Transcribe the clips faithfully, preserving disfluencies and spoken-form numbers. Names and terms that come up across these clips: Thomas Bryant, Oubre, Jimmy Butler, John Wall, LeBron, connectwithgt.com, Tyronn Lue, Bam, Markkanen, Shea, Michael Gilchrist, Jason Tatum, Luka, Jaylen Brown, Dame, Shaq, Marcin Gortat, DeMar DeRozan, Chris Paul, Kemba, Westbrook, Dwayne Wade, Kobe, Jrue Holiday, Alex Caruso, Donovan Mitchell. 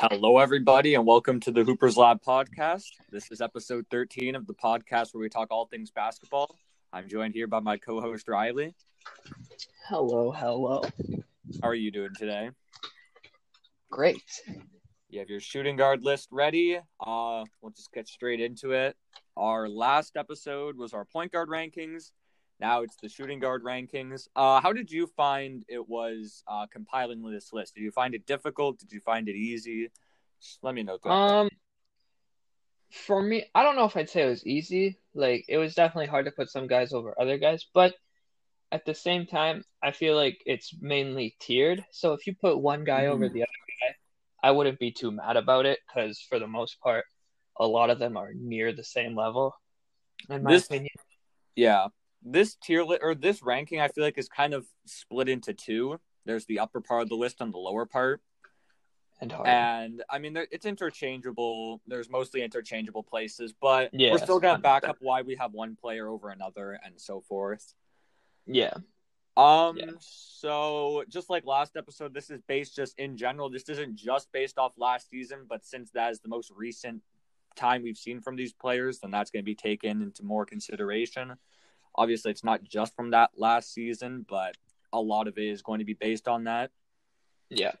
Hello, everybody, and welcome to the Hoopers Lab podcast. This is episode thirteen of the podcast where we talk all things basketball. I'm joined here by my co-host, Riley. Hello, hello. How are you doing today? Great. You have your shooting guard list ready. Uh, we'll just get straight into it. Our last episode was our point guard rankings. Now it's the shooting guard rankings. Uh, how did you find it was uh, compiling this list? Did you find it difficult? Did you find it easy? Just let me know. Um, for me, I don't know if I'd say it was easy. Like, it was definitely hard to put some guys over other guys. But at the same time, I feel like it's mainly tiered. So if you put one guy mm. over the other guy, I wouldn't be too mad about it because, for the most part, a lot of them are near the same level, in my this, opinion. Yeah. This tier li- or this ranking, I feel like, is kind of split into two. There's the upper part of the list and the lower part. And, and I mean, it's interchangeable. There's mostly interchangeable places, but yeah, we're still going to back up why we have one player over another and so forth. Yeah. Um. Yeah. So just like last episode, this is based just in general. This isn't just based off last season, but since that is the most recent time we've seen from these players, then that's going to be taken into more consideration. Obviously, it's not just from that last season, but a lot of it is going to be based on that. Yeah.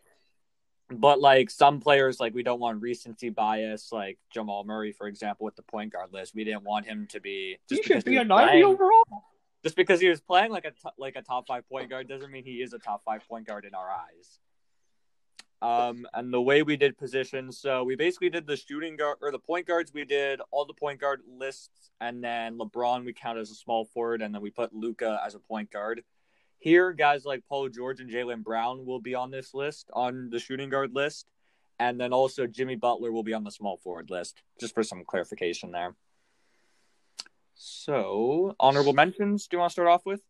But, like, some players, like, we don't want recency bias. Like, Jamal Murray, for example, with the point guard list. We didn't want him to be... Just he should be he a ninety playing, overall. Just because he was playing like a, t- like a top-five point guard doesn't mean he is a top-five point guard in our eyes. Um, and the way we did positions, so we basically did the shooting guard, or the point guards, we did all the point guard lists, and then LeBron we count as a small forward, and then we put Luka as a point guard. Here, guys like Paul George and Jaylen Brown will be on this list, on the shooting guard list, and then also Jimmy Butler will be on the small forward list, just for some clarification there. So, honorable mentions, do you want to start off with?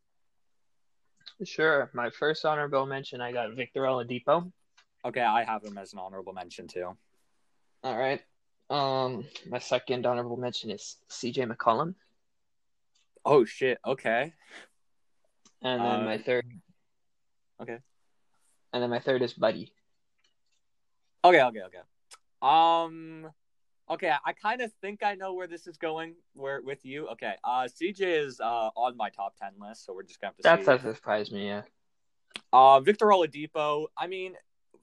Sure. My first honorable mention, I got Victor Oladipo. Okay, I have him as an honorable mention, too. All right. Um, my second honorable mention is C J McCollum. Oh, shit. Okay. And then uh, my third. Okay. And then my third is Buddy. Okay, okay, okay. Um, okay, I kind of think I know where this is going where with you. Okay, uh, C J is uh on my top ten list, so we're just going to have to see. That doesn't surprise me, yeah. Uh, Victor Oladipo, I mean...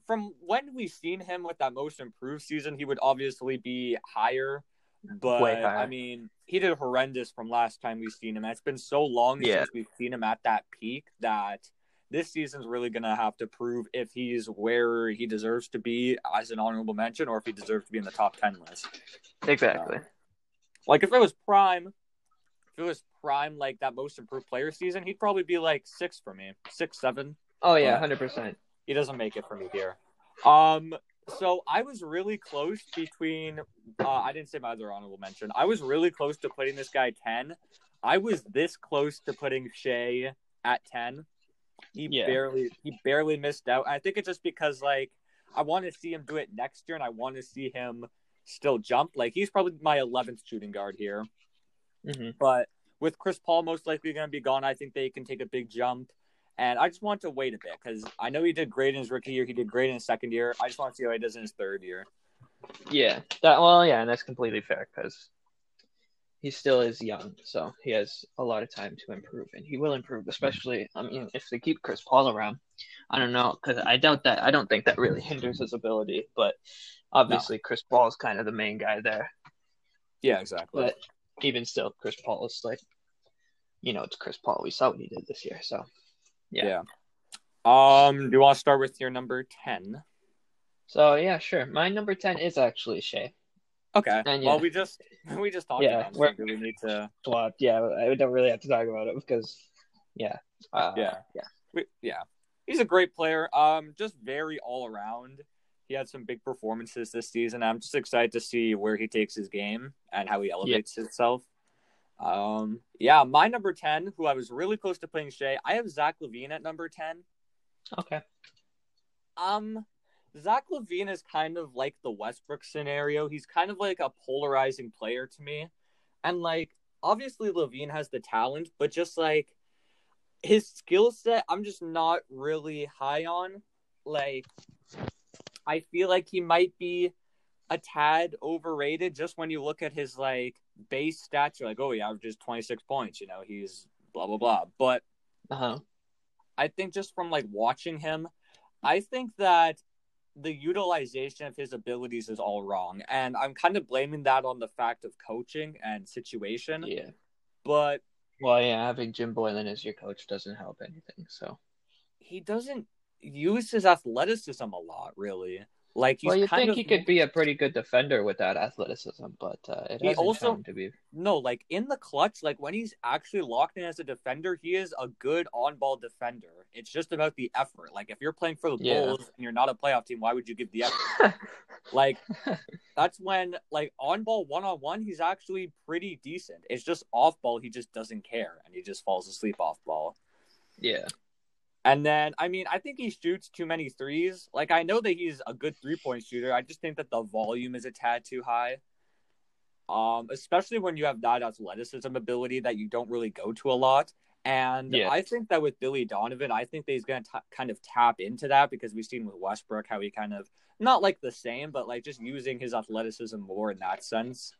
From when we've seen him with that most improved season, he would obviously be higher. But, higher. I mean, he did horrendous from last time we've seen him. And it's been so long yeah. since we've seen him at that peak that this season's really going to have to prove if he's where he deserves to be as an honorable mention or if he deserves to be in the top ten list. Exactly. So, like, if it was prime, if it was prime, like, that most improved player season, he'd probably be, like, six for me. Six, seven. Oh, yeah, but, one hundred percent. He doesn't make it for me here. Um, so I was really close between uh, – I didn't say my other honorable mention. I was really close to putting this guy ten. I was this close to putting Shea at ten. He yeah. barely he barely missed out. I think it's just because, like, I want to see him do it next year, and I want to see him still jump. Like, he's probably my eleventh shooting guard here. Mm-hmm. But with Chris Paul most likely going to be gone, I think they can take a big jump. And I just want to wait a bit because I know he did great in his rookie year. He did great in his second year. I just want to see how he does in his third year. Yeah. that Well, yeah, and that's completely fair because he still is young. So he has a lot of time to improve, and he will improve, especially I mean, if they keep Chris Paul around. I don't know because I doubt that. I don't think that really hinders his ability, but obviously no. Chris Paul is kind of the main guy there. Yeah, exactly. But even still, Chris Paul is like, you know, it's Chris Paul. We saw what he did this year, so. Yeah. yeah. Um. Do you want to start with your number ten? So yeah, sure. My number ten is actually Shea. Okay. And, yeah. Well, we just we just talked yeah, about it. So we need to swap. Yeah, I don't really have to talk about it because, yeah, uh, yeah, yeah, we, yeah. He's a great player. Um, just very all around. He had some big performances this season. I'm just excited to see where he takes his game and how he elevates yeah. himself. Um, yeah, my number ten, who I was really close to playing Shea, I have Zach Levine at number ten. Okay. Um, Zach Levine is kind of like the Westbrook scenario. He's kind of like a polarizing player to me. And, like, obviously Levine has the talent, but just, like, his skill set, I'm just not really high on. Like, I feel like he might be a tad overrated just when you look at his, like, base stats. You're like, oh, he averages twenty-six points. You know, he's blah, blah, blah. But uh-huh. I think just from, like, watching him, I think that the utilization of his abilities is all wrong. And I'm kind of blaming that on the fact of coaching and situation. Yeah. But... Well, yeah, having Jim Boylen as your coach doesn't help anything, so... He doesn't use his athleticism a lot, really. Like, he's well, you think of... he could be a pretty good defender with that athleticism, but uh, it he hasn't also... shown to be... No, like, in the clutch, like, when he's actually locked in as a defender, he is a good on-ball defender. It's just about the effort. Like, if you're playing for the yeah. Bulls and you're not a playoff team, why would you give the effort? Like, that's when, like, on-ball one-on-one, he's actually pretty decent. It's just off-ball, he just doesn't care, and he just falls asleep off-ball. Yeah. And then, I mean, I think he shoots too many threes. Like, I know that he's a good three-point shooter. I just think that the volume is a tad too high. Um, especially when you have that athleticism ability that you don't really go to a lot. And yeah. I think that with Billy Donovan, I think that he's going to kind of tap into that because we've seen with Westbrook how he kind of, not like the same, but like just using his athleticism more in that sense.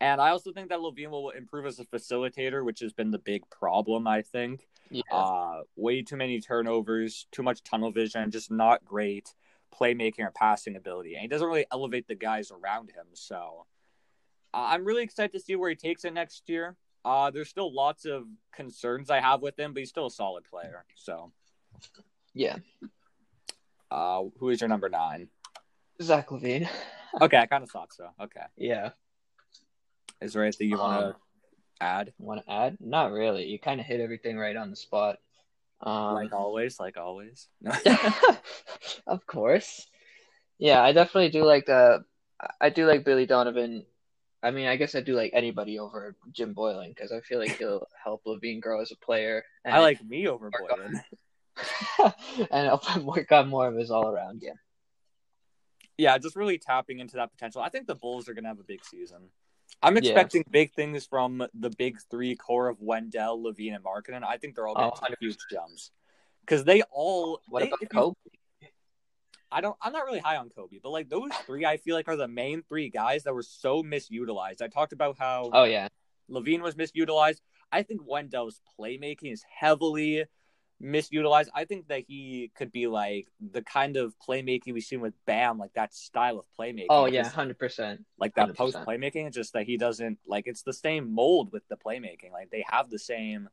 And I also think that Levine will improve as a facilitator, which has been the big problem, I think. Yeah. Uh, way too many turnovers, too much tunnel vision, just not great playmaking or passing ability. And he doesn't really elevate the guys around him. So uh, I'm really excited to see where he takes it next year. Uh, there's still lots of concerns I have with him, but he's still a solid player. So, yeah. Uh, who is your number nine? Zach Levine. Okay, I kind of thought so. Okay. Yeah. Is there anything you want to um, add? Want to add? Not really. You kind of hit everything right on the spot. Um, like always, like always. Of course. Yeah, I definitely do like the. I do like Billy Donovan. I mean, I guess I do like anybody over Jim Boylen because I feel like he'll help Levine grow as a player. And I like me over Boylen. On, and I'll work on more of his all around game. Yeah, just really tapping into that potential. I think the Bulls are going to have a big season. I'm expecting yeah. big things from the big three core of Wendell, Levine, and Markkanen. I think they're all going to take huge jumps because they all. What they, about Kobe? You, I don't. I'm not really high on Kobe, but like those three, I feel like are the main three guys that were so misutilized. I talked about how. Oh yeah. Levine was misutilized. I think Wendell's playmaking is heavily misutilized. I think that he could be like the kind of playmaking we've seen with Bam, like that style of playmaking. Oh yeah, one hundred percent. Like that one hundred percent. Post playmaking, it's just that he doesn't like it's the same mold with the playmaking. Like they have the same,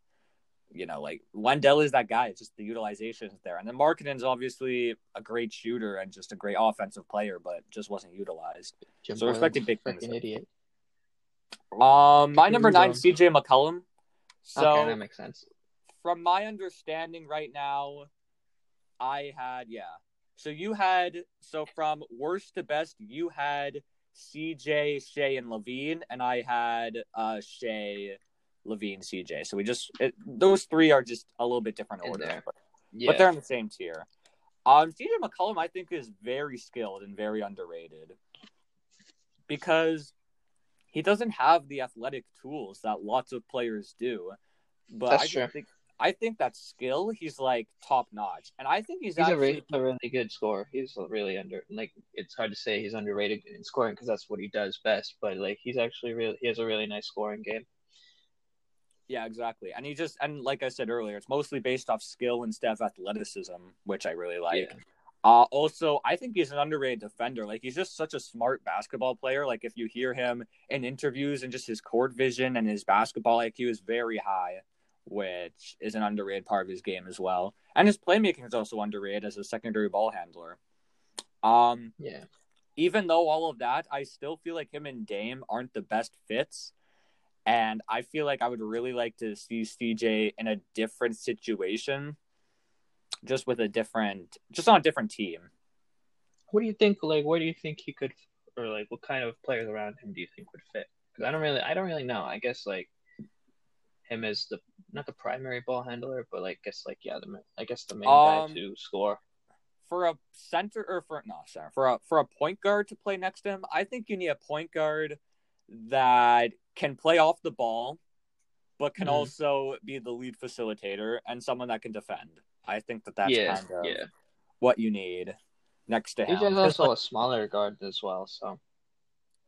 you know, like Wendell is that guy. It's just the utilization is there. And then Markkanen's obviously a great shooter and just a great offensive player, but just wasn't utilized. Jim so we're expecting big things. An idiot. Um, my number nine, C J McCollum. So okay, that makes sense. From my understanding right now, I had, yeah. So you had, so from worst to best, you had C J, Shea, and Levine, and I had uh, Shea, Levine, C J. So we just, it, those three are just a little bit different order. There. But, yeah. but they're in the same tier. Um, C J McCollum, I think, is very skilled and very underrated because he doesn't have the athletic tools that lots of players do. But That's I true. think... I think that skill, he's like top notch, and I think he's, he's actually a really, a really good scorer. He's really under like it's hard to say he's underrated in scoring because that's what he does best. But like he's actually really he has a really nice scoring game. Yeah, exactly. And he just and like I said earlier, it's mostly based off skill instead of athleticism, which I really like. Yeah. Uh, also, I think he's an underrated defender. Like he's just such a smart basketball player. Like if you hear him in interviews and just his court vision and his basketball I Q is very high, which is an underrated part of his game as well. And his playmaking is also underrated as a secondary ball handler. Um, yeah. Even though all of that, I still feel like him and Dame aren't the best fits. And I feel like I would really like to see C J in a different situation, just with a different, just on a different team. What do you think, like, where do you think he could, or like, what kind of players around him do you think would fit? Because I don't really, I don't really know. I guess, like, him as the not the primary ball handler, but like guess like yeah, the I guess the main um, guy to score for a center or for no sorry for a for a point guard to play next to him. I think you need a point guard that can play off the ball, but can mm-hmm. also be the lead facilitator and someone that can defend. I think that that's yeah, kind of yeah. what you need. next to him. D J's also like, a smaller guard as well, so.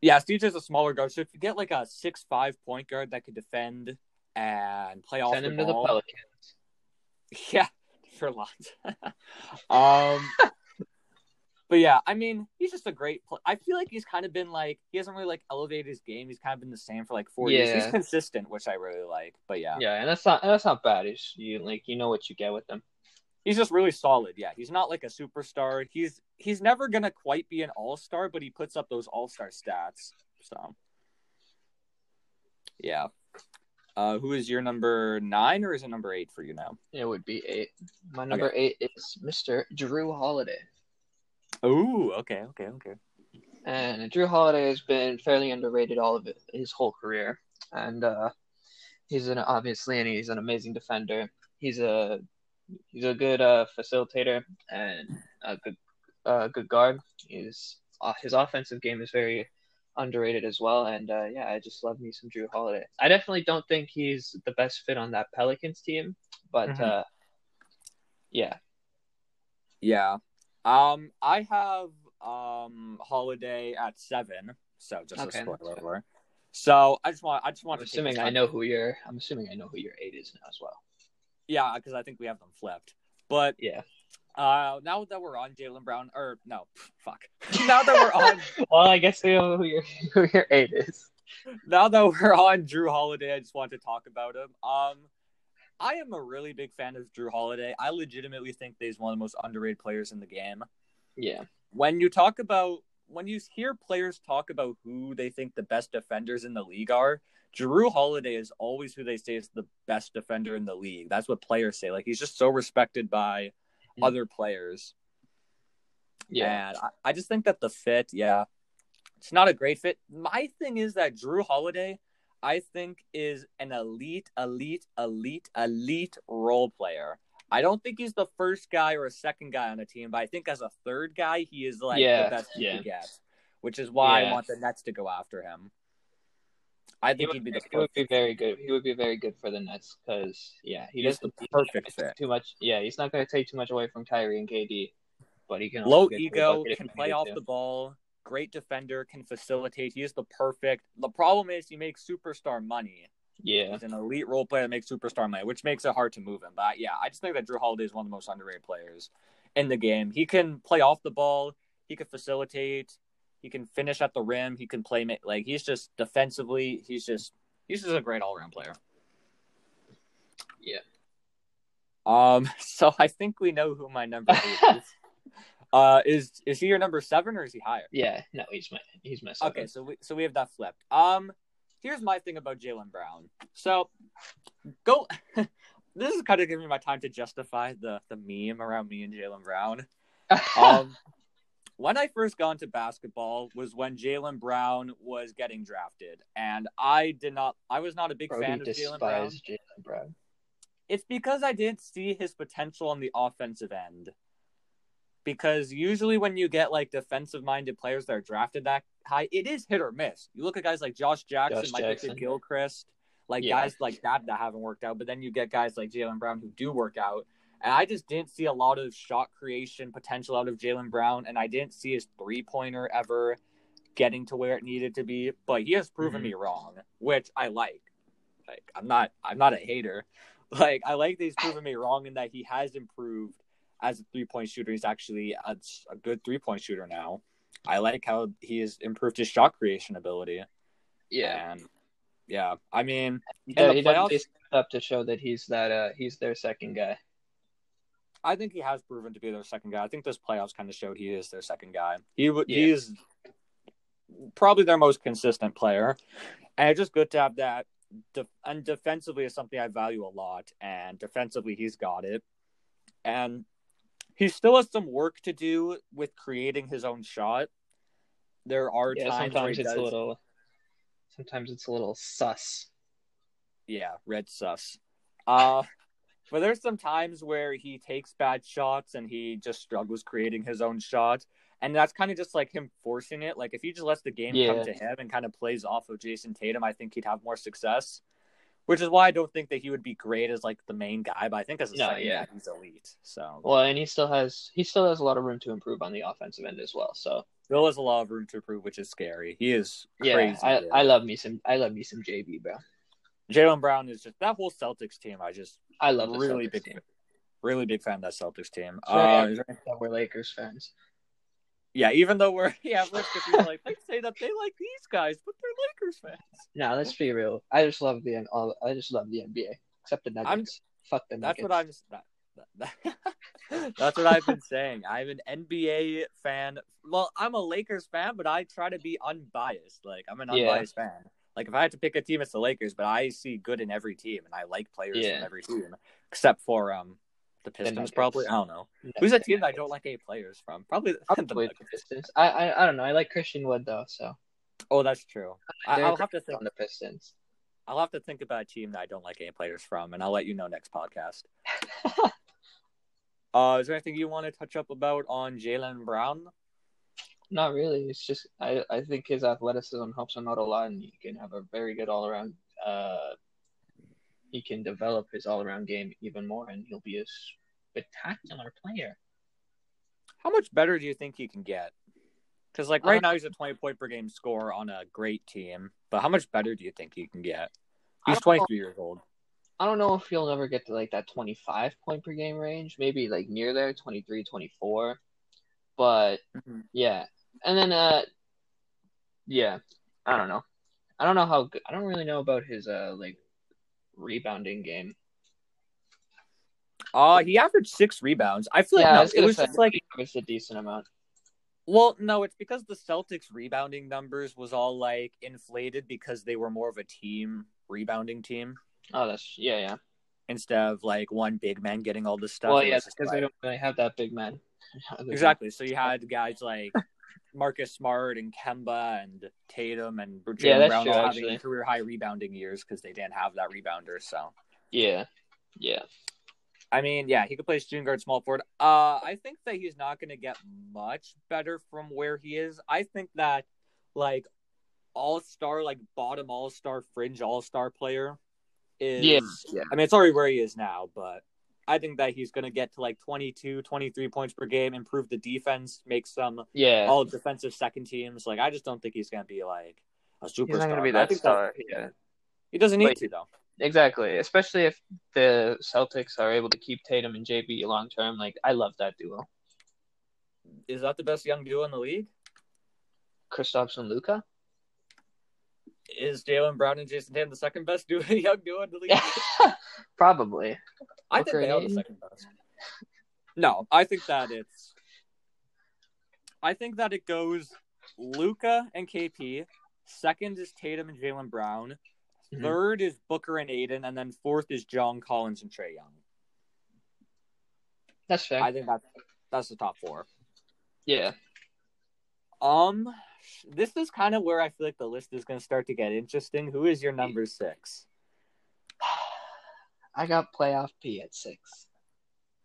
Yeah, D J's a smaller guard. So if you get like a six five point guard that could defend and play off the ball. Send him to the Pelicans. Yeah, for lots. um, but yeah, I mean, he's just a great player. I feel like he's kind of been like, he hasn't really like elevated his game. He's kind of been the same for like four yeah. years. He's consistent, which I really like. But yeah. Yeah, and that's not, and that's not bad. He's, you like, you know what you get with him. He's just really solid, yeah. He's not like a superstar. He's he's never going to quite be an all-star, but he puts up those all-star stats. So, yeah. Uh, who is your number nine, or is it number eight for you now? It would be eight. My number okay. eight is Mister Jrue Holiday. Ooh, okay, okay, okay. And Jrue Holiday has been fairly underrated all of it, his whole career. And uh, he's an obviously, and he's an amazing defender. He's a... He's a good uh, facilitator and a good, uh, good guard. He's uh, his offensive game is very underrated as well. And uh, yeah, I just love me some Jrue Holiday. I definitely don't think he's the best fit on that Pelicans team, but mm-hmm. uh, yeah, yeah. Um, I have um Holiday at seven. So just okay, a spoiler alert. So I just want, I just want I'm to. Assuming I know who your, I'm assuming I know who your eight is now as well. Yeah, because I think we have them flipped. But yeah, uh, now that we're on Jaylen Brown, or no, fuck. Now that we're on, well, I guess we know who your who your eight is. Now that we're on Jrue Holiday, I just want to talk about him. Um, I am a really big fan of Jrue Holiday. I legitimately think that he's one of the most underrated players in the game. Yeah. When you talk about when you hear players talk about who they think the best defenders in the league are, Jrue Holiday is always who they say is the best defender in the league. That's what players say. Like, he's just so respected by mm-hmm. other players. Yeah. And I, I just think that the fit, yeah, it's not a great fit. My thing is that Jrue Holiday, I think, is an elite, elite, elite, elite role player. I don't think he's the first guy or a second guy on a team, but I think as a third guy, he is, like, yeah. the best yeah. you can get, which is why yeah. I want the Nets to go after him. I think he would, he'd be the he would be very good. He would be very good for the Nets because, yeah, he he's doesn't the perfect fit. Too much. Yeah, he's not going to take too much away from Kyrie and K D, but he can low ego, can play off too. the ball, great defender, can facilitate. He is the perfect. The problem is he makes superstar money. Yeah, he's an elite role player that makes superstar money, which makes it hard to move him. But yeah, I just think that Jrue Holiday is one of the most underrated players in the game. He can play off the ball. He can facilitate. He can finish at the rim. He can play – like, he's just defensively – he's just he's just a great all-around player. Yeah. Um. So I think we know who my number eight is. Uh, is is he your number seven or is he higher? Yeah. No, he's my he's my seven. Okay, so we, so we have that flipped. Um, here's my thing about Jaylen Brown. So go – this is kind of giving me my time to justify the, the meme around me and Jaylen Brown. Um When I first got into basketball was when Jaylen Brown was getting drafted, and I did not. I was not a big Brody fan of Jaylen Brown. Jaylen Brown. It's because I didn't see his potential on the offensive end. Because usually when you get like defensive-minded players that are drafted that high, it is hit or miss. You look at guys like Josh Jackson, Josh Jackson. Michael Gilchrist, like yeah. guys like that that haven't worked out. But then you get guys like Jaylen Brown who do work out. And I just didn't see a lot of shot creation potential out of Jaylen Brown, and I didn't see his three-pointer ever getting to where it needed to be. But he has proven mm-hmm. me wrong, which I like. Like I'm not, I'm not a hater. Like I like that he's proven me wrong, and that he has improved as a three-point shooter. He's actually a, a good three-point shooter now. I like how he has improved his shot creation ability. Yeah, and, yeah. I mean, yeah, he playoffs, doesn't up to show that he's that uh, he's their second guy. I think he has proven to be their second guy. I think this playoffs kind of showed he is their second guy. He w- yeah. he is probably their most consistent player. And it's just good to have that. De- and defensively is something I value a lot. And defensively, he's got it. And he still has some work to do with creating his own shot. There are yeah, times sometimes it's does... a little. Sometimes it's a little sus. Yeah, red sus. Uh... But there's some times where he takes bad shots and he just struggles creating his own shot. And that's kind of just like him forcing it. Like if he just lets the game yeah. come to him and kind of plays off of Jason Tatum, I think he'd have more success. which is why I don't think that he would be great as like the main guy, but I think as a no, second yeah. guy, he's elite. So well, and he still has he still has a lot of room to improve on the offensive end as well. So Bill has a lot of room to improve, which is scary. He is crazy. Yeah, I, I love me some I love me some J B, bro. Jaylen Brown is just that whole Celtics team. I just I love the really Celtics big team. Really big fan of that Celtics team. Sure, uh, yeah, that we're Lakers fans. Yeah, even though we're yeah, we're people like they say that they like these guys, but they're Lakers fans. Nah, let's be real. I just love the all. I just love the N B A, except the Nuggets. I'm, Fuck the Nuggets. That's what I'm. That, that, that, that's what I've been saying. I'm an N B A fan. Well, I'm a Lakers fan, but I try to be unbiased. Like I'm an unbiased yeah. fan. Like if I had to pick a team, it's the Lakers. But I see good in every team, and I like players yeah. from every team, except for um. The Pistons, the probably. I don't know. Nuggets. Who's that team that I don't like any players from? Probably the, the Pistons. I, I I don't know. I like Christian Wood, though, so. Oh, that's true. I, I'll have to think on the Pistons. I'll have to think about a team that I don't like any players from, and I'll let you know next podcast. uh, is there anything you want to touch up about on Jaylen Brown? Not really. It's just I, I think his athleticism helps him out a lot, and he can have a very good all-around uh he can develop his all-around game even more, and he'll be a spectacular player. How much better do you think he can get? Because, like, right uh, now he's a twenty-point-per-game scorer on a great team, but how much better do you think he can get? He's twenty-three know. years old. I don't know if he'll ever get to, like, that twenty-five-point-per-game range, maybe, like, near there, twenty-three, twenty-four. But, mm-hmm. yeah. And then, uh, yeah, I don't know. I don't know how good – I don't really know about his, uh, like, rebounding game. Uh he averaged six rebounds. I feel yeah, like no, it was just like it's a decent amount. Well, no, it's because the Celtics rebounding numbers was all like inflated because they were more of a team rebounding team. Oh, that's yeah, yeah. Instead of like one big man getting all this stuff. Well, yeah, because like... they don't really have that big man. Exactly. So you had guys like Marcus Smart and Kemba and Tatum and Jaylen yeah, Brown true, all actually. having career high rebounding years because they didn't have that rebounder. So yeah, yeah. I mean, yeah, he could play shooting guard, small forward. Uh, I think that he's not going to get much better from where he is. I think that like all star, like bottom all star, fringe all star player is. Yeah. yeah. I mean, it's already where he is now, but I think that he's going to get to like twenty-two, twenty-three points per game, improve the defense, make some yeah. all defensive second teams. Like, I just don't think he's going to be like a superstar. He's not going to be that star. That, yeah. He doesn't need but, to, though. Exactly. Especially if the Celtics are able to keep Tatum and J B long term. Like, I love that duo. Is that the best young duo in the league? Kristaps and Luka? Is Jaylen Brown and Jason Tatum the second best duo, young duo in the league? Probably. I Booker think they are the second best. No, I think that it's. I think that it goes Luka and K P. Second is Tatum and Jaylen Brown. Mm-hmm. Third is Booker and Aiden, and then fourth is John Collins and Trae Young. That's fair. I think that's that's the top four. Yeah. Um, this is kind of where I feel like the list is going to start to get interesting. Who is your number six? I got playoff P at six.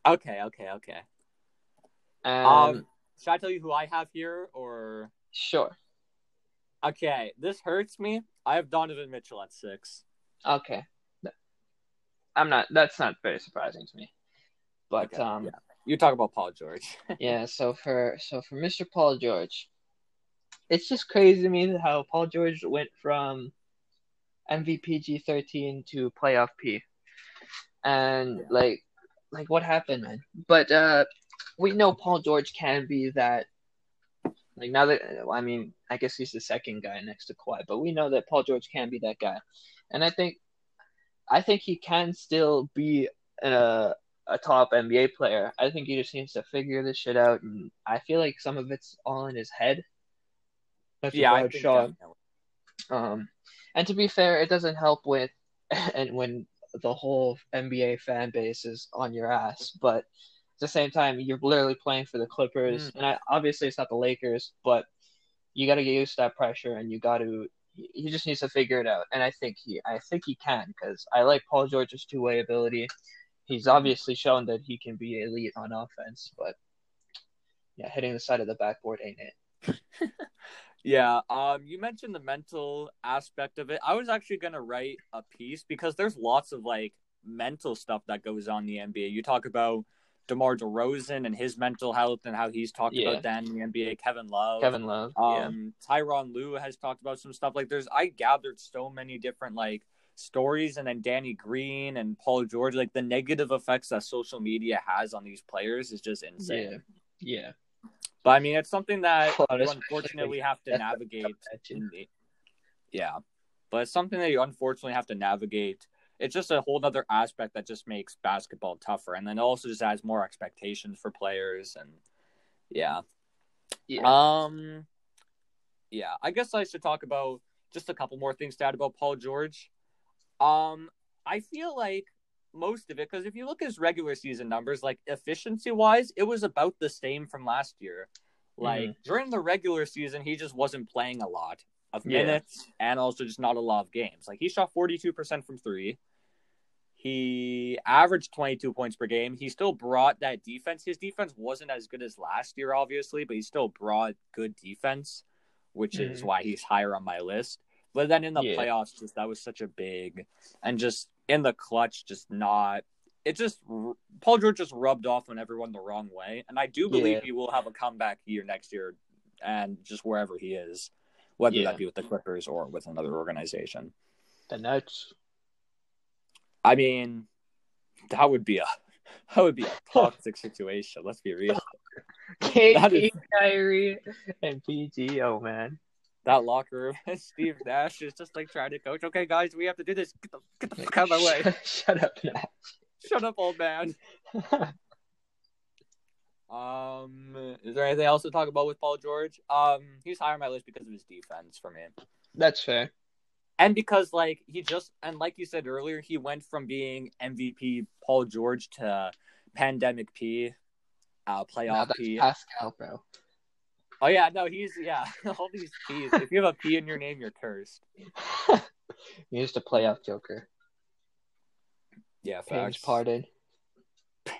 Okay, okay, okay. Um, um, should I tell you who I have here, or sure? Okay, this hurts me. I have Donovan Mitchell at six. Okay, I'm not. That's not very surprising to me. But okay, um, yeah. you talk about Paul George. yeah. So for so for Mister Paul George, it's just crazy to me how Paul George went from M V P G thirteen to playoff P. And, yeah. like, like what happened, man? But uh, we know Paul George can be that. Like, now that, I mean, I guess he's the second guy next to Kawhi. But we know that Paul George can be that guy. And I think I think he can still be a, a top N B A player. I think he just needs to figure this shit out. And I feel like some of it's all in his head. That's yeah, I think shot. Um, And to be fair, it doesn't help with and when – the whole N B A fan base is on your ass, but at the same time, you're literally playing for the Clippers, mm. and I, obviously it's not the Lakers, but you got to get used to that pressure, and you got to. He just needs to figure it out, and I think he, I think he can, because I like Paul George's two-way ability. He's obviously shown that he can be elite on offense, but yeah, hitting the side of the backboard ain't it. Yeah, um, you mentioned the mental aspect of it. I was actually going to write a piece because there's lots of, like, mental stuff that goes on in the N B A. You talk about DeMar DeRozan and his mental health and how he's talked yeah. about that in the N B A. Kevin Love. Kevin Love, um, yeah. Tyronn Lue has talked about some stuff. Like, there's – I gathered so many different, like, stories. And then Danny Green and Paul George. Like, the negative effects that social media has on these players is just insane. Yeah, yeah. But, I mean, it's something that oh, you unfortunately have to navigate. In the, yeah. But it's something that you unfortunately have to navigate. It's just a whole other aspect that just makes basketball tougher. And then also just adds more expectations for players. And, yeah. yeah. Um, yeah. I guess I should talk about just a couple more things to add about Paul George. Um, I feel like most of it, because if you look at his regular season numbers, like efficiency wise, it was about the same from last year. Like mm-hmm. during the regular season, he just wasn't playing a lot of minutes yeah. and also just not a lot of games. Like he shot forty-two percent from three. He averaged twenty-two points per game. He still brought that defense. His defense wasn't as good as last year, obviously, but he still brought good defense, which mm-hmm. is why he's higher on my list. But then in the yeah. playoffs, just that was such a big and just in the clutch, just not. It just Paul George just rubbed off on everyone the wrong way, and I do believe yeah. he will have a comeback year next year, and just wherever he is, whether yeah. that be with the Clippers or with another organization. The Nets. I mean, that would be a that would be a toxic situation. Let's be real. K P, Kyrie, and P G. Oh man. That locker room, and Steve Nash is just like trying to coach. Okay, guys, we have to do this. Get the, get the fuck out of my way. Shut up, Nash. Shut up, old man. um, is there anything else to talk about with Paul George? Um, he's higher on my list because of his defense for me. That's fair. And because, like, he just, and like you said earlier, he went from being M V P Paul George to Pandemic P, uh, Playoff no, that's P. Pascal, bro. Oh, yeah, no, he's, yeah, all these P's. If you have a P in your name, you're cursed. You're just a playoff joker. Yeah, facts. James Harden.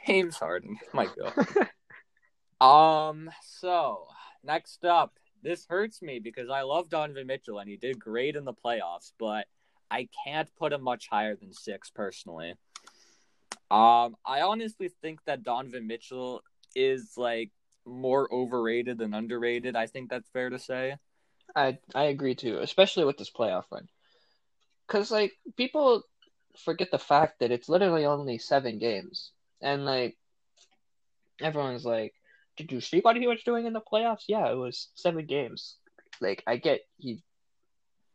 James Harden. My God. um, so, next up, this hurts me because I love Donovan Mitchell, and he did great in the playoffs, but I can't put him much higher than six, personally. Um, I honestly think that Donovan Mitchell is, like, more overrated than underrated. I think that's fair to say. I I agree too, especially with this playoff run. Because, like, people forget the fact that it's literally only seven games. And, like, everyone's like, did you see what he was doing in the playoffs? Yeah, it was seven games. Like, I get he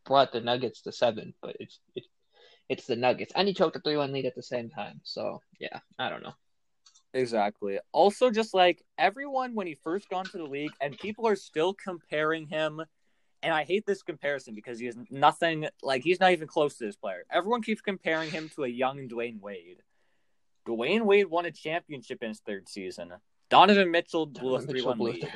brought the Nuggets to seven, but it's, it, it's the Nuggets. And he choked a three one lead at the same time. So, yeah, I don't know. Exactly. Also, just like everyone, when he first got into the league, and people are still comparing him, and I hate this comparison because he is nothing like he's not even close to this player. Everyone keeps comparing him to a young Dwayne Wade. Dwayne Wade won a championship in his third season. Donovan Mitchell blew a three one lead.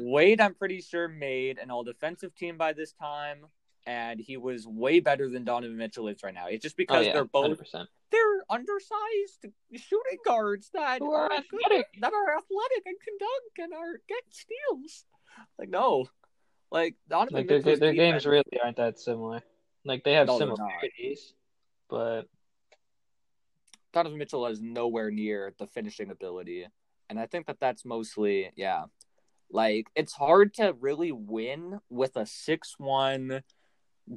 Wade, I'm pretty sure, made an all-defensive team by this time. And he was way better than Donovan Mitchell is right now. It's just because oh, yeah, they're both one hundred percent. They're undersized shooting guards that Who are, are athletic, good, that are athletic and can dunk and are get steals. Like no, like Donovan like Mitchell. Their games really aren't that similar. Like they have no, similarities, but Donovan Mitchell has nowhere near the finishing ability, and I think that that's mostly yeah. Like it's hard to really win with a six one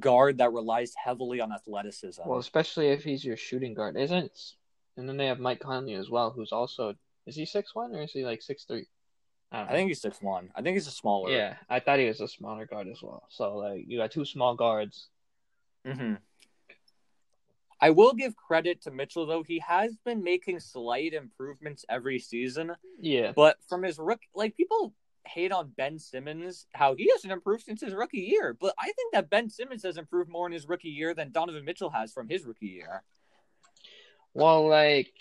guard that relies heavily on athleticism. Well, especially if he's your shooting guard, isn't? And then they have Mike Conley as well, who's also is he six one or is he like six three? I don't know. I think he's six one. I think he's a smaller. Yeah, I thought he was a smaller guard as well. So like you got two small guards. Mm-hmm. I will give credit to Mitchell though. He has been making slight improvements every season. Yeah, but from his rook, like people hate on Ben Simmons, how he hasn't improved since his rookie year. But I think that Ben Simmons has improved more in his rookie year than Donovan Mitchell has from his rookie year. Well, like...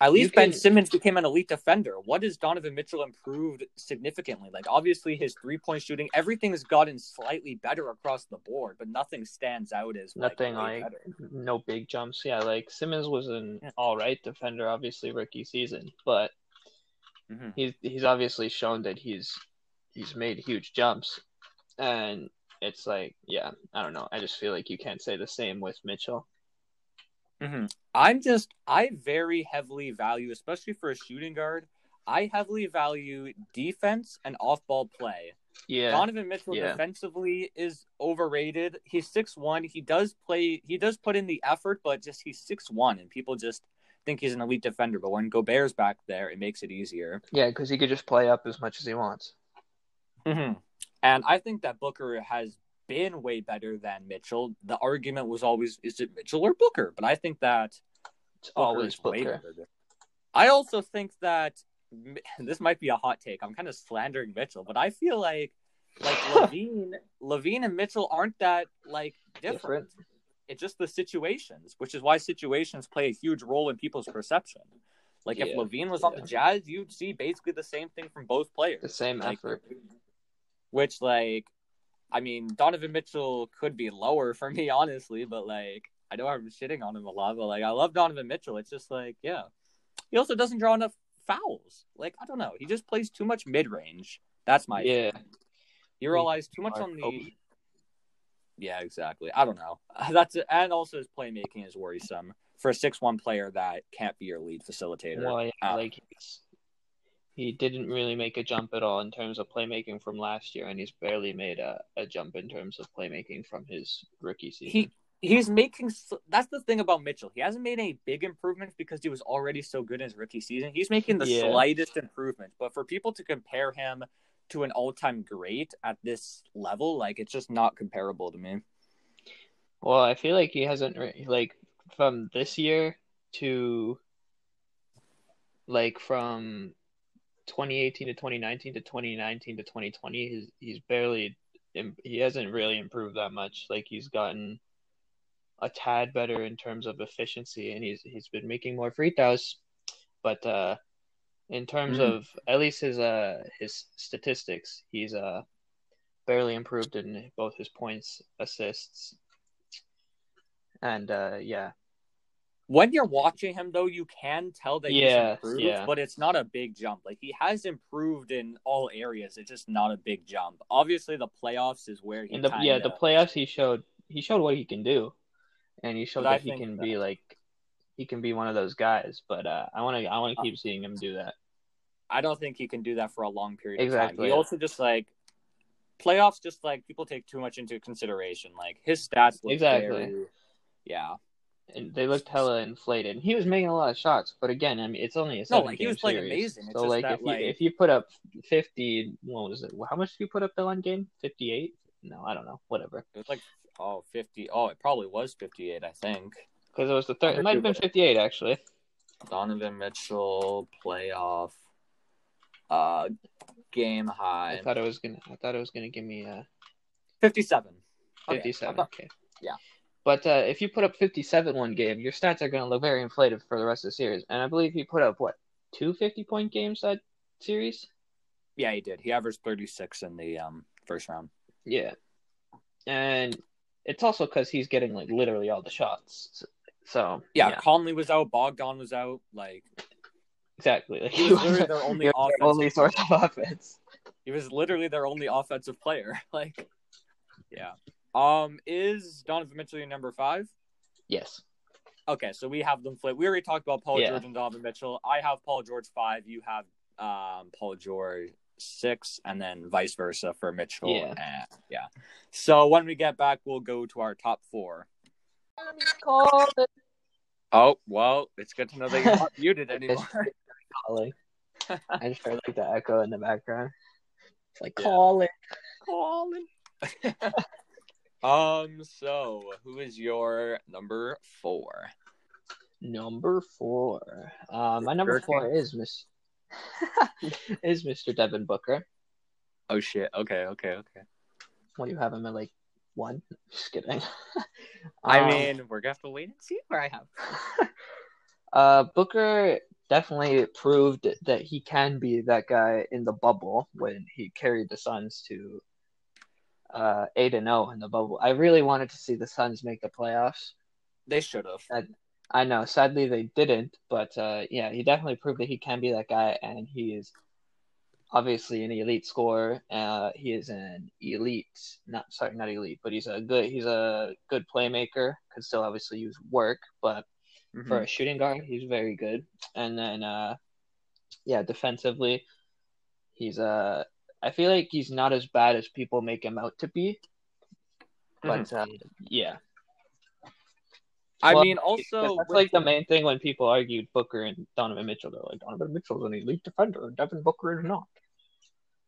At least Ben can... Simmons became an elite defender. What has Donovan Mitchell improved significantly? Like, obviously, his three-point shooting, everything's gotten slightly better across the board, but nothing stands out as, Nothing, like, like no big jumps. Yeah, like, Simmons was an yeah. all-right defender, obviously, rookie season, but... Mm-hmm. He's he's obviously shown that he's he's made huge jumps. And it's like, yeah, I don't know. I just feel like you can't say the same with Mitchell. Mm-hmm. I'm just, I very heavily value, especially for a shooting guard, I heavily value defense and off-ball play. Yeah, Donovan Mitchell yeah. defensively is overrated. He's six one. He does play, he does put in the effort, but just he's six one, and people just think he's an elite defender. But when Gobert's back there, it makes it easier. Yeah, because he could just play up as much as he wants. Mm-hmm. And I think that Booker has been way better than Mitchell. The argument was always, is it Mitchell or Booker? But I think that it's Booker always is Booker. Way better. I also think that this might be a hot take. I'm kind of slandering Mitchell, but I feel like like Levine, Levine and Mitchell aren't that like different. different. It's just the situations, which is why situations play a huge role in people's perception. Like yeah, if Levine was yeah. on the Jazz, you'd see basically the same thing from both players. The same like, effort. Which like, I mean, Donovan Mitchell could be lower for me, honestly, but like, I know I'm shitting on him a lot, but like, I love Donovan Mitchell. It's just like, yeah. He also doesn't draw enough fouls. Like, I don't know. He just plays too much mid-range. That's my yeah. opinion. You realize too much on the Kobe. Yeah, exactly. I don't know. That's a... And also his playmaking is worrisome for a six one player that can't be your lead facilitator. Well, yeah, um, like he's... He didn't really make a jump at all in terms of playmaking from last year, and he's barely made a, a jump in terms of playmaking from his rookie season. He He's making – that's the thing about Mitchell. He hasn't made any big improvements because he was already so good in his rookie season. He's making the yeah. slightest improvement. But for people to compare him to an all-time great at this level, like, it's just not comparable to me. Well, I feel like he hasn't re- – like, from this year to – like, from twenty eighteen to twenty nineteen to twenty nineteen to twenty twenty, he's, he's barely – he hasn't really improved that much. Like, he's gotten – a tad better in terms of efficiency, and he's he's been making more free throws, but uh, in terms mm-hmm. of at least his uh his statistics, he's uh barely improved in both his points, assists, and uh yeah. When you're watching him, though, you can tell that yeah, he's improved, yeah. but it's not a big jump. Like he has improved in all areas, it's just not a big jump. Obviously, the playoffs is where he in the, kinda... yeah the playoffs he showed he showed what he can do. And you showed that he can that. be like, he can be one of those guys. But uh, I want to, I want to keep uh, seeing him do that. I don't think he can do that for a long period exactly, of time. He yeah. also just like playoffs, just like people take too much into consideration. Like his stats, look exactly, very, yeah, and they looked hella inflated. He was making a lot of shots, but again, I mean, it's only a seven no, like game he was playing series. Amazing. It's so just like, that, if you, like if you put up fifty, what was it? How much did you put up the one game? fifty-eight? No, I don't know. Whatever. It was like. Oh, fifty. Oh, it probably was fifty-eight, I think. Because it was the third. It might have been fifty-eight, actually. Donovan Mitchell playoff uh, game high. I thought it was gonna. I thought it was gonna give me a fifty-seven. fifty-seven. Okay. Thought... okay. Yeah. But uh, if you put up fifty-seven one game, your stats are gonna look very inflated for the rest of the series. And I believe he put up what two fifty-point games that series. Yeah, he did. He averaged thirty-six in the um, first round. Yeah, and. It's also because he's getting, like, literally all the shots. So, yeah, yeah. Conley was out. Bogdan was out. Like, exactly. Like, he was literally their only, offensive only source of offense. He was literally their only offensive player. Like, yeah. Um, is Donovan Mitchell your number five? Yes. Okay, so we have them flip. We already talked about Paul yeah. George and Donovan Mitchell. I have Paul George five. You have um Paul George six, and then vice versa for Mitchell. Yeah. And, yeah. So when we get back, we'll go to our top four. Oh, well, it's good to know that you're not muted anymore. I just heard like the echo in the background. It's like, yeah. call it. Call it. um, so who is your number four? Number four. Um, my number four is Miss. is Mister Devin Booker. Oh shit. Okay, okay, okay. What do you have him at like one? Just kidding. I um, mean, we're gonna have to wait and see where I have. uh Booker definitely proved that he can be that guy in the bubble when he carried the Suns to uh eight and oh in the bubble. I really wanted to see the Suns make the playoffs. They should have. I know. Sadly, they didn't. But, uh, yeah, he definitely proved that he can be that guy. And he is obviously an elite scorer. Uh, he is an elite, not sorry, not elite, but he's a good, he's a good playmaker. Could still obviously use work, but mm-hmm. for a shooting guard, he's very good. And then, uh, yeah, defensively, he's uh, I feel like he's not as bad as people make him out to be. But mm-hmm. uh, yeah. I well, mean, also... That's, with... like, the main thing when people argued Booker and Donovan Mitchell. They're like, Donovan Mitchell's an elite defender. Devin Booker is not.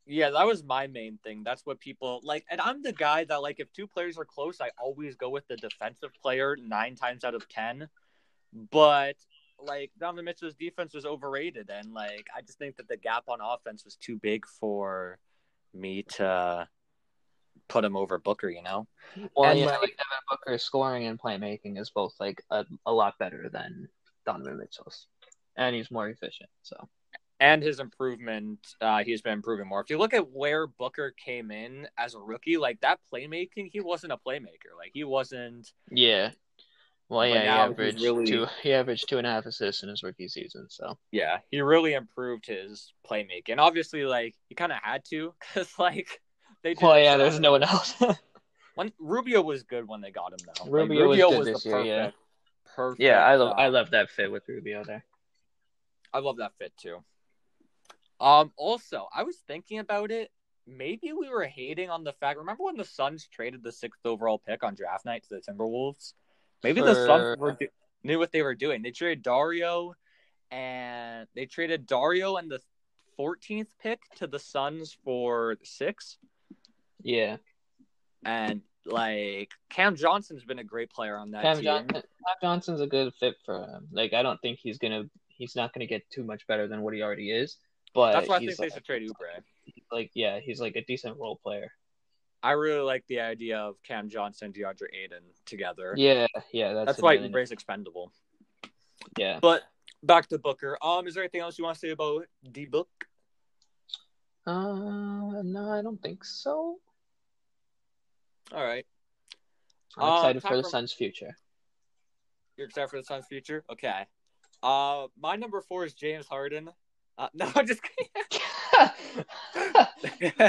Yeah, that was my main thing. That's what people... Like, and I'm the guy that, like, if two players are close, I always go with the defensive player nine times out of ten. But, like, Donovan Mitchell's defense was overrated. And, like, I just think that the gap on offense was too big for me to... put him over Booker, you know? Well, and, yeah, like, like Devin Booker's scoring and playmaking is both, like, a, a lot better than Donovan Mitchell's. And he's more efficient, so. And his improvement, uh, he's been improving more. If you look at where Booker came in as a rookie, like, that playmaking, he wasn't a playmaker. Like, he wasn't... Yeah. Well, yeah, he averaged, really... two, he averaged two and a half assists in his rookie season, so. Yeah, he really improved his playmaking. And obviously, like, he kind of had to, because, like... They did well, yeah, there's him. No one else. When Rubio was good when they got him, though. Rubio, like, Rubio was, was this the perfect, year, yeah. perfect. Yeah, I love, uh, I love that fit with Rubio there. I love that fit too. Um, also, I was thinking about it. Maybe we were hating on the fact. Remember when the Suns traded the sixth overall pick on draft night to the Timberwolves? Maybe For... the Suns were do- knew what they were doing. They traded Dario, and they traded Dario and the fourteenth pick to the Suns for six. Yeah, and like Cam Johnson's been a great player on that Cam team. Johnson, Cam Johnson's a good fit for him. Like, I don't think he's gonna, he's not gonna get too much better than what he already is. But that's why I think, like, they should trade Oubre. Like, yeah, he's like a decent role player. I really like the idea of Cam Johnson and DeAndre Aiden together. Yeah, yeah, that's, that's why Oubre's expendable. Yeah, but back to Booker. Um, is there anything else you want to say about D Book? Uh, no, I don't think so. All right. I'm excited uh, for the for... Suns' future. You're excited for the Suns' future? Okay. Uh, my number four is James Harden. Uh, no, I'm just kidding.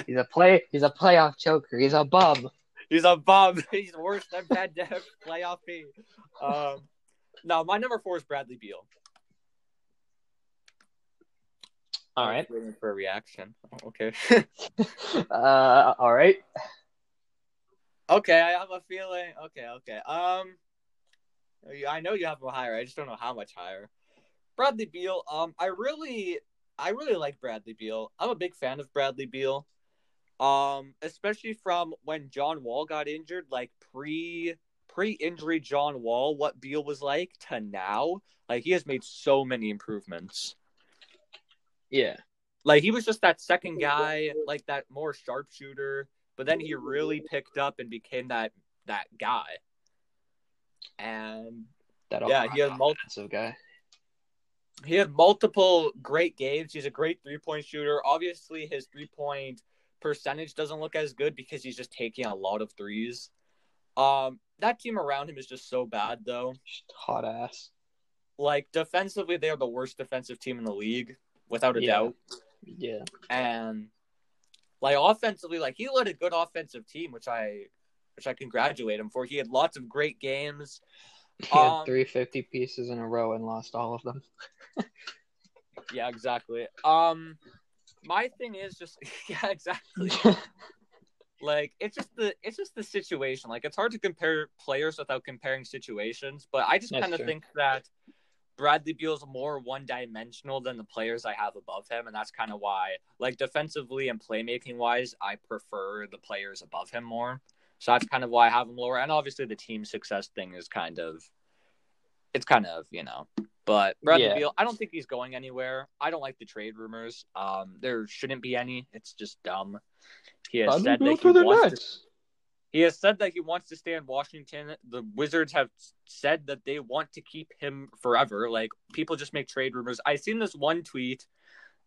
he's a play. He's a playoff choker. He's a bum. He's a bum. He's worse than bad dev playoff B. Um, no, my number four is Bradley Beal. All right. I'm waiting for a reaction. Okay. uh, all right. Okay, I have a feeling. Okay, okay. Um, I know you have him higher. I just don't know how much higher. Bradley Beal. Um, I really, I really like Bradley Beal. I'm a big fan of Bradley Beal. Um, especially from when John Wall got injured, like pre pre injury John Wall, what Beal was like to now. Like, he has made so many improvements. Yeah, like he was just that second guy, like that more sharpshooter. But then he really picked up and became that that guy. And that yeah, he had multiple guy. He had multiple great games. He's a great three-point shooter. Obviously, his three-point percentage doesn't look as good because he's just taking a lot of threes. Um, that team around him is just so bad, though. Hot ass. Like, defensively, they are the worst defensive team in the league, without a yeah. doubt. Yeah. And like offensively, like he led a good offensive team, which I, which I congratulate him for. He had lots of great games. He um, had three fifty pieces in a row and lost all of them. yeah, exactly. Um, my thing is just yeah, exactly. like it's just the it's just the situation. Like it's hard to compare players without comparing situations. But I just kind of think that Bradley Beal's more one-dimensional than the players I have above him, and that's kind of why, like, defensively and playmaking-wise, I prefer the players above him more. So that's kind of why I have him lower. And obviously the team success thing is kind of – it's kind of, you know. But Bradley yeah. Beal, I don't think he's going anywhere. I don't like the trade rumors. Um, there shouldn't be any. It's just dumb. He has said that he wants – He has said that he wants to stay in Washington. The Wizards have said that they want to keep him forever. Like, people just make trade rumors. I seen this one tweet.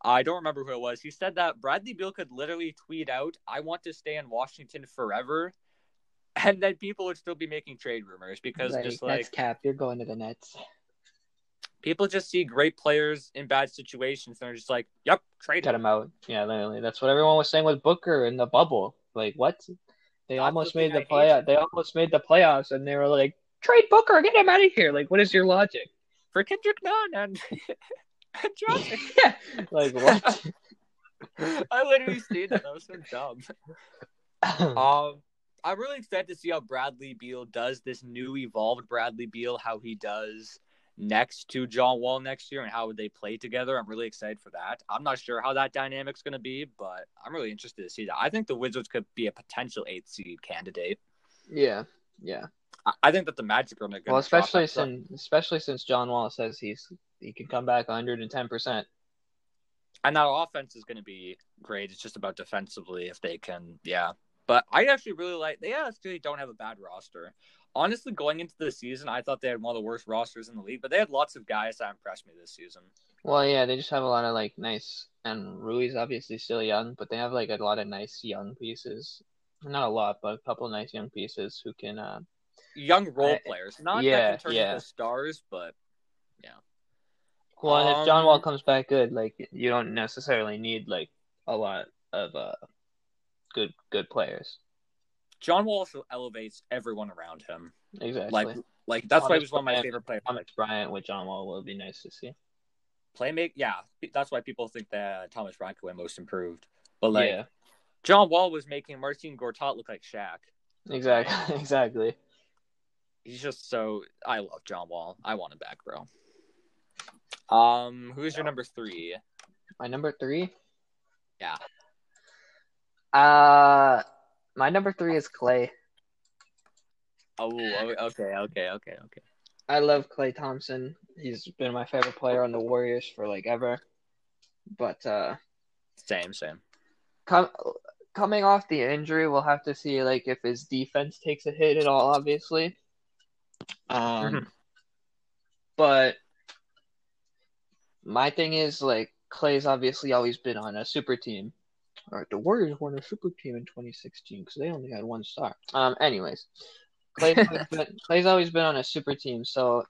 I don't remember who it was. He said that Bradley Beal could literally tweet out, I want to stay in Washington forever. And then people would still be making trade rumors because like, just like... Nets cap, you're going to the Nets. people just see great players in bad situations and they're just like, yep, trade him. Cut him out. Yeah, literally. That's what everyone was saying with Booker in the bubble. Like, what? They That's almost the made the playoff. They almost made the playoffs and they were like, trade Booker, get him out of here. Like, what is your logic? For Kendrick Nunn and, and Johnson. Yeah. Like, what? I literally seen that. That was so dumb. um, I'm really excited to see how Bradley Beal does, this new evolved Bradley Beal, how he does next to John Wall next year and how would they play together. I'm really excited for that. I'm not sure how that dynamic's going to be, but I'm really interested to see that. I think the Wizards could be a potential eighth seed candidate. Yeah, yeah. I, I think that the Magic are going to. Well, especially since especially since John Wall says he's he can come back one hundred ten percent. And that offense is going to be great. It's just about defensively if they can, yeah. But I actually really like – they actually don't have a bad roster. Honestly, going into the season, I thought they had one of the worst rosters in the league, but they had lots of guys that impressed me this season. Well, yeah, they just have a lot of, like, nice – and Rui's obviously still young, but they have, like, a lot of nice young pieces. Not a lot, but a couple of nice young pieces who can uh, – young role uh, players. Not yeah, that in terms yeah. of the stars, but, yeah. Well, um, and if John Wall comes back good, like, you don't necessarily need, like, a lot of – uh. Good, good players. John Wall also elevates everyone around him. Exactly. Like, like that's Thomas why he was one of my Bryant, favorite players. Thomas Bryant with John Wall will be nice to see. Playmate, yeah. That's why people think that Thomas Bryant could win most improved. But like, yeah. John Wall was making Marcin Gortat look like Shaq. Exactly. Exactly. He's just so. I love John Wall. I want him back, bro. Um, who's yeah. your number three? My number three. Yeah. Uh, my number three is Clay. Oh, okay, okay, okay, okay. I love Clay Thompson. He's been my favorite player on the Warriors for, like, ever. But, uh... Same, same. Com- coming off the injury, we'll have to see, like, if his defense takes a hit at all, obviously. Um, but my thing is, like, Clay's obviously always been on a super team. All right, the Warriors won a super team in twenty sixteen because they only had one star. Um, anyways, Clay's always, been, Clay's always been on a super team, so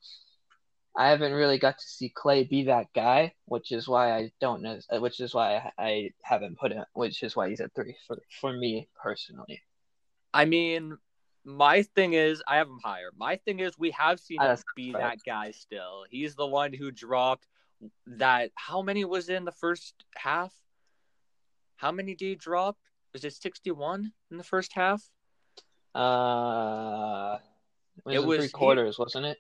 I haven't really got to see Clay be that guy, which is why I don't know, which is why I, I haven't put him, which is why he's at three for for me personally. I mean, my thing is I have him higher. My thing is we have seen him be that guy still. He's the one who dropped that. How many was in the first half? How many did he drop? Was it sixty-one in the first half? Uh, it was, it was three quarters, he, wasn't it?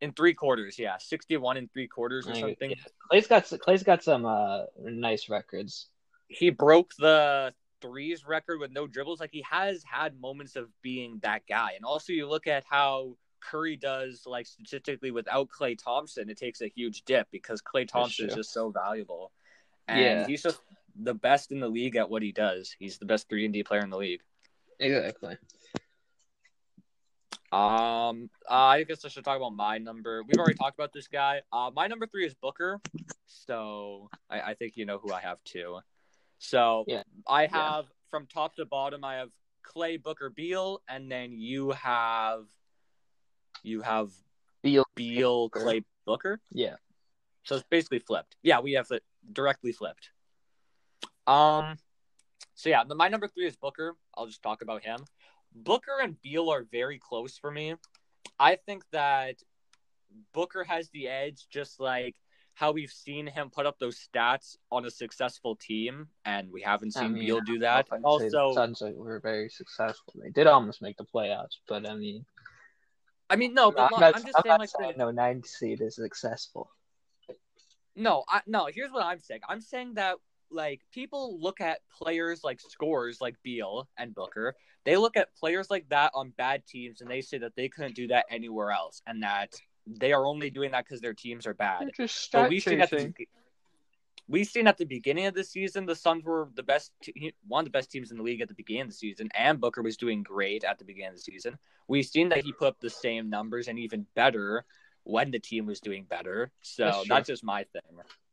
In three quarters, yeah, sixty-one in three quarters or I, something. Yeah. Clay's got Clay's got some uh, nice records. He broke the threes record with no dribbles. Like he has had moments of being that guy, and also you look at how Curry does, like statistically, without Clay Thompson, it takes a huge dip because Clay Thompson is just so valuable, and yeah. he's just. the best in the league at what he does. He's the best three and D player in the league. Exactly. Um, uh, I guess I should talk about my number. We've already talked about this guy. Uh, my number three is Booker. So I, I think you know who I have too. So yeah. I have yeah. from top to bottom, I have Clay, Booker, Beal, and then you have you have Beal, Beal, Clay, Booker. Yeah. So it's basically flipped. Yeah, we have it directly flipped. Um, so yeah, my number three is Booker. I'll just talk about him. Booker and Beal are very close for me. I think that Booker has the edge, just like how we've seen him put up those stats on a successful team, and we haven't seen I mean, Beal do that. Also, the Suns were very successful. They did almost make the playoffs, but I mean, I mean, no, but I'm, not, I'm just I'm saying, like, saying no nine seed is successful. No, I, no. Here's what I'm saying. I'm saying that. Like, people look at players like scorers like Beal and Booker. They look at players like that on bad teams, and they say that they couldn't do that anywhere else, and that they are only doing that because their teams are bad. But we've seen, at the, we've seen at the beginning of the season, the Suns were the best, te- one of the best teams in the league at the beginning of the season, and Booker was doing great at the beginning of the season. We've seen that he put up the same numbers and even better when the team was doing better. So that's, that's just my thing.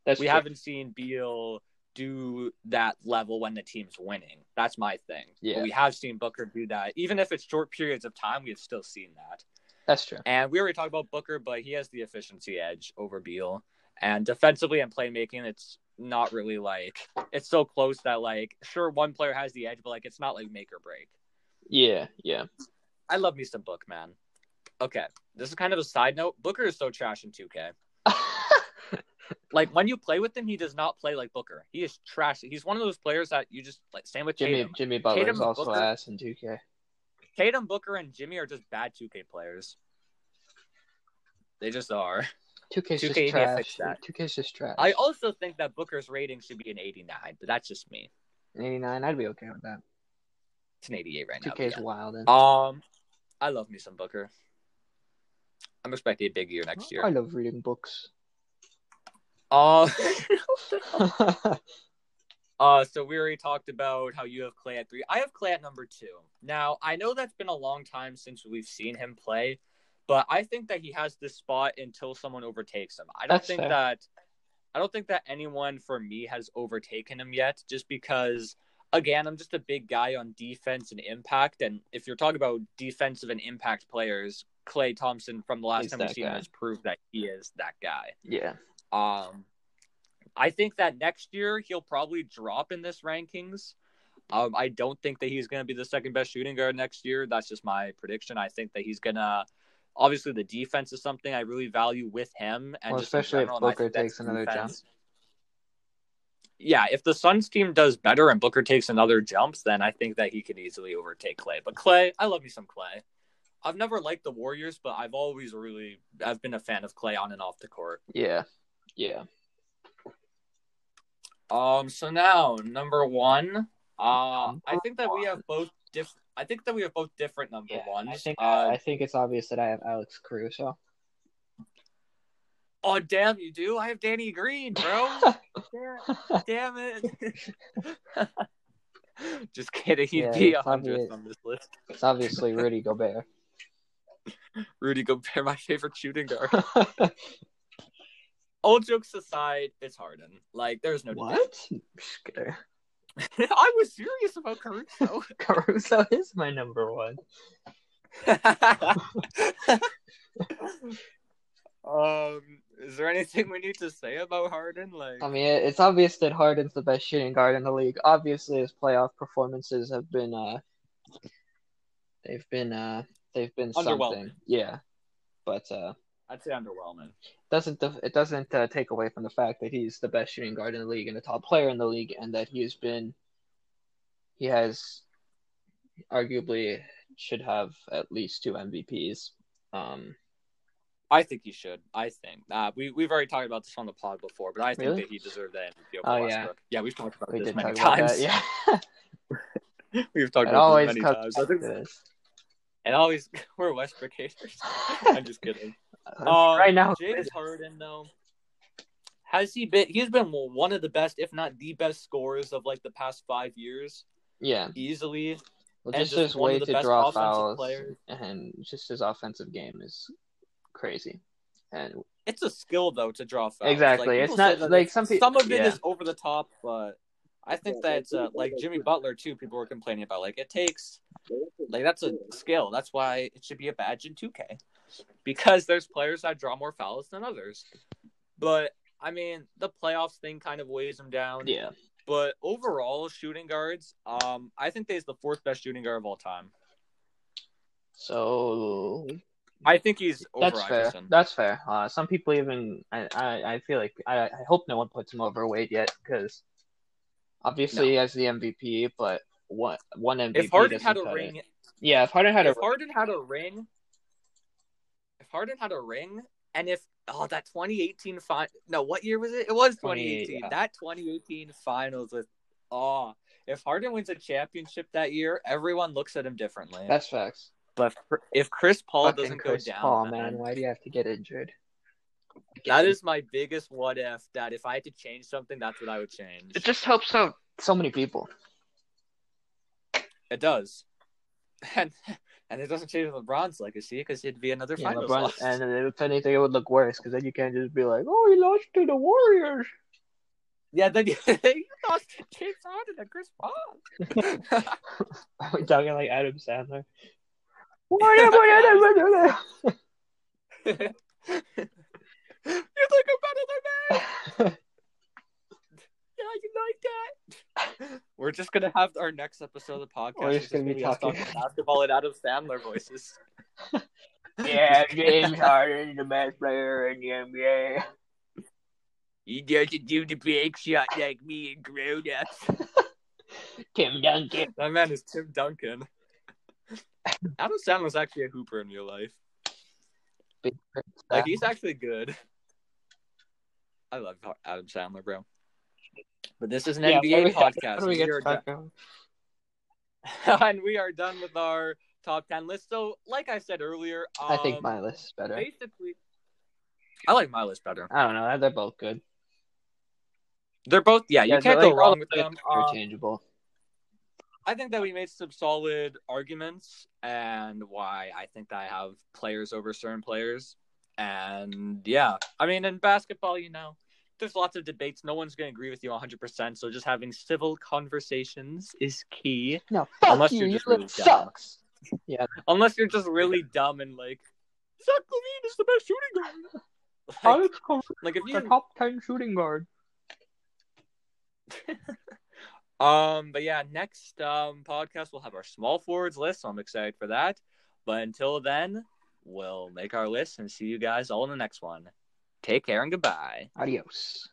That's we true. haven't seen Beal do that level when the team's winning. That's my thing. Yeah. But we have seen Booker do that. Even if it's short periods of time, we've still seen that. That's true. And we already talked about Booker, but he has the efficiency edge over Beal. And defensively and playmaking, it's not really like it's so close that like sure one player has the edge, but like it's not like make or break. Yeah, yeah. I love me some Book, man. Okay, this is kind of a side note. Booker is so trash in two K. Like when you play with him, he does not play like Booker. He is trash. He's one of those players that you just like. Same with Jimmy. Tatum. Jimmy Butler Tatum is also Booker. Ass in two K. Tatum, Booker, and Jimmy are just bad two K players. They just are. two K's just trash. two K's just trash. I also think that Booker's rating should be an eighty-nine, but that's just me. An eighty-nine, I'd be okay with that. It's an eighty-eight right now. two K's yeah. wild. And... Um, I love me some Booker. I'm expecting a big year next year. I love reading books. Uh, uh, so we already talked about how you have Clay at three. I have Clay at number two. Now, I know that's been a long time since we've seen him play, but I think that he has this spot until someone overtakes him. I don't that's think fair. that I don't think that anyone for me has overtaken him yet, just because again, I'm just a big guy on defense and impact. And if you're talking about defensive and impact players, Clay Thompson from the last He's time we've seen guy. him has proved that he is that guy. Yeah. Um, I think that next year he'll probably drop in this rankings. Um, I don't think that he's going to be the second best shooting guard next year. That's just my prediction. I think that he's going to, obviously the defense is something I really value with him. And well, just especially general, if Booker takes another jump. Yeah. If the Suns team does better and Booker takes another jump, then I think that he could easily overtake Clay, but Clay, I love me some Clay. I've never liked the Warriors, but I've always really, I've been a fan of Clay on and off the court. Yeah. Yeah. Um. So now, number one. Uh, number I think that one. we have both diff. I think that we have both different number yeah, ones. I think. Uh, I think it's obvious that I have Alex Caruso. Oh damn! You do. I have Danny Green, bro. damn, damn it. Just kidding. He'd yeah, be one hundredth on this list. It's obviously Rudy Gobert. Rudy Gobert, my favorite shooting guard. All jokes aside, it's Harden. Like, there's no what? Debate. I was serious about Caruso. Caruso is my number one. um, is there anything we need to say about Harden? Like, I mean, it's obvious that Harden's the best shooting guard in the league. Obviously, his playoff performances have been, uh, they've been, uh, they've been something. Yeah, but uh. I'd say underwhelming. Doesn't def- it doesn't uh, take away from the fact that he's the best shooting guard in the league and the top player in the league, and that he has been, he has, arguably should have at least two M V Ps. Um, I think he should. I think uh, we we've already talked about this on the pod before, but I think really? that he deserved that M V P over oh, Westbrook. Yeah. yeah, we've talked about we this many times. That, yeah, we've talked it about this many times. I think this. And always, we're Westbrook haters. I'm just kidding. Uh, right now, James Harden, though, has he been? He's been one of the best, if not the best, scorers of like the past five years. Yeah, easily. Well, just, just his way to draw fouls players. And just his offensive game is crazy. And it's a skill though to draw fouls. Exactly. Like, it's not like it's, some people. Some of it yeah. is over the top, but. I think that, uh, like, Jimmy Butler, too, people were complaining about. Like, it takes – like, that's a skill. That's why it should be a badge in two K because there's players that draw more fouls than others. But, I mean, the playoffs thing kind of weighs them down. Yeah. But overall, shooting guards, um, I think he's the fourth best shooting guard of all time. So – I think he's over That's Iverson. fair. That's fair. Uh, some people even I, – I, I feel like I, – I hope no one puts him over Wade yet because – Obviously, no. he has the M V P, but one one M V P. If Harden had a ring, it. yeah. If Harden had if a, if Harden had a ring, if Harden had a ring, and if oh that twenty eighteen final, no, what year was it? It was twenty eighteen. Yeah. That twenty eighteen finals with oh, if Harden wins a championship that year, everyone looks at him differently. That's facts. But if Chris Paul Fucking doesn't Chris go down, Paul, man, why do you have to get injured? That is my biggest what if, that if I had to change something, that's what I would change. It just helps out so many people. It does. And and it doesn't change LeBron's legacy because it'd be another yeah, finals loss. And if anything, it would look worse because then you can't just be like, oh, he lost to the Warriors. Yeah, then you, you lost to James Harden and Chris Paul. Are we talking like Adam Sandler? You took a better than me. Yeah, you like that? We're just gonna have our next episode of the podcast. We're just gonna, gonna be talking basketball and Adam Sandler voices. Yeah, James Harden, the best player in the N B A. He doesn't do the big shot like me and grown ups. Tim Duncan. That man is Tim Duncan. Adam Sandler's actually a hooper in real life. Like, he's actually good. I love Adam Sandler, bro. But this is an yeah, N B A podcast. We we are done... And we are done with our top ten list. So, like I said earlier... Um, I think my list is better. Basically, I like my list better. I don't know. They're both good. They're both... Yeah, yeah you can't like, go wrong with them. Interchangeable. Um, I think that we made some solid arguments and why I think that I have players over certain players. And, yeah. I mean, in basketball, you know, there's lots of debates. No one's going to agree with you one hundred percent. So just having civil conversations is key. No, fuck Unless you. You're just you really sucks. Dumb. Yeah. Unless you're just really dumb and like, Zach Levine is the best shooting guard. Like, Alex Caruso like if you... the top ten shooting guard. Um, but yeah, next um podcast we'll have our small forwards list, so I'm excited for that. But until then, we'll make our list and see you guys all in the next one. Take care and goodbye. Adios.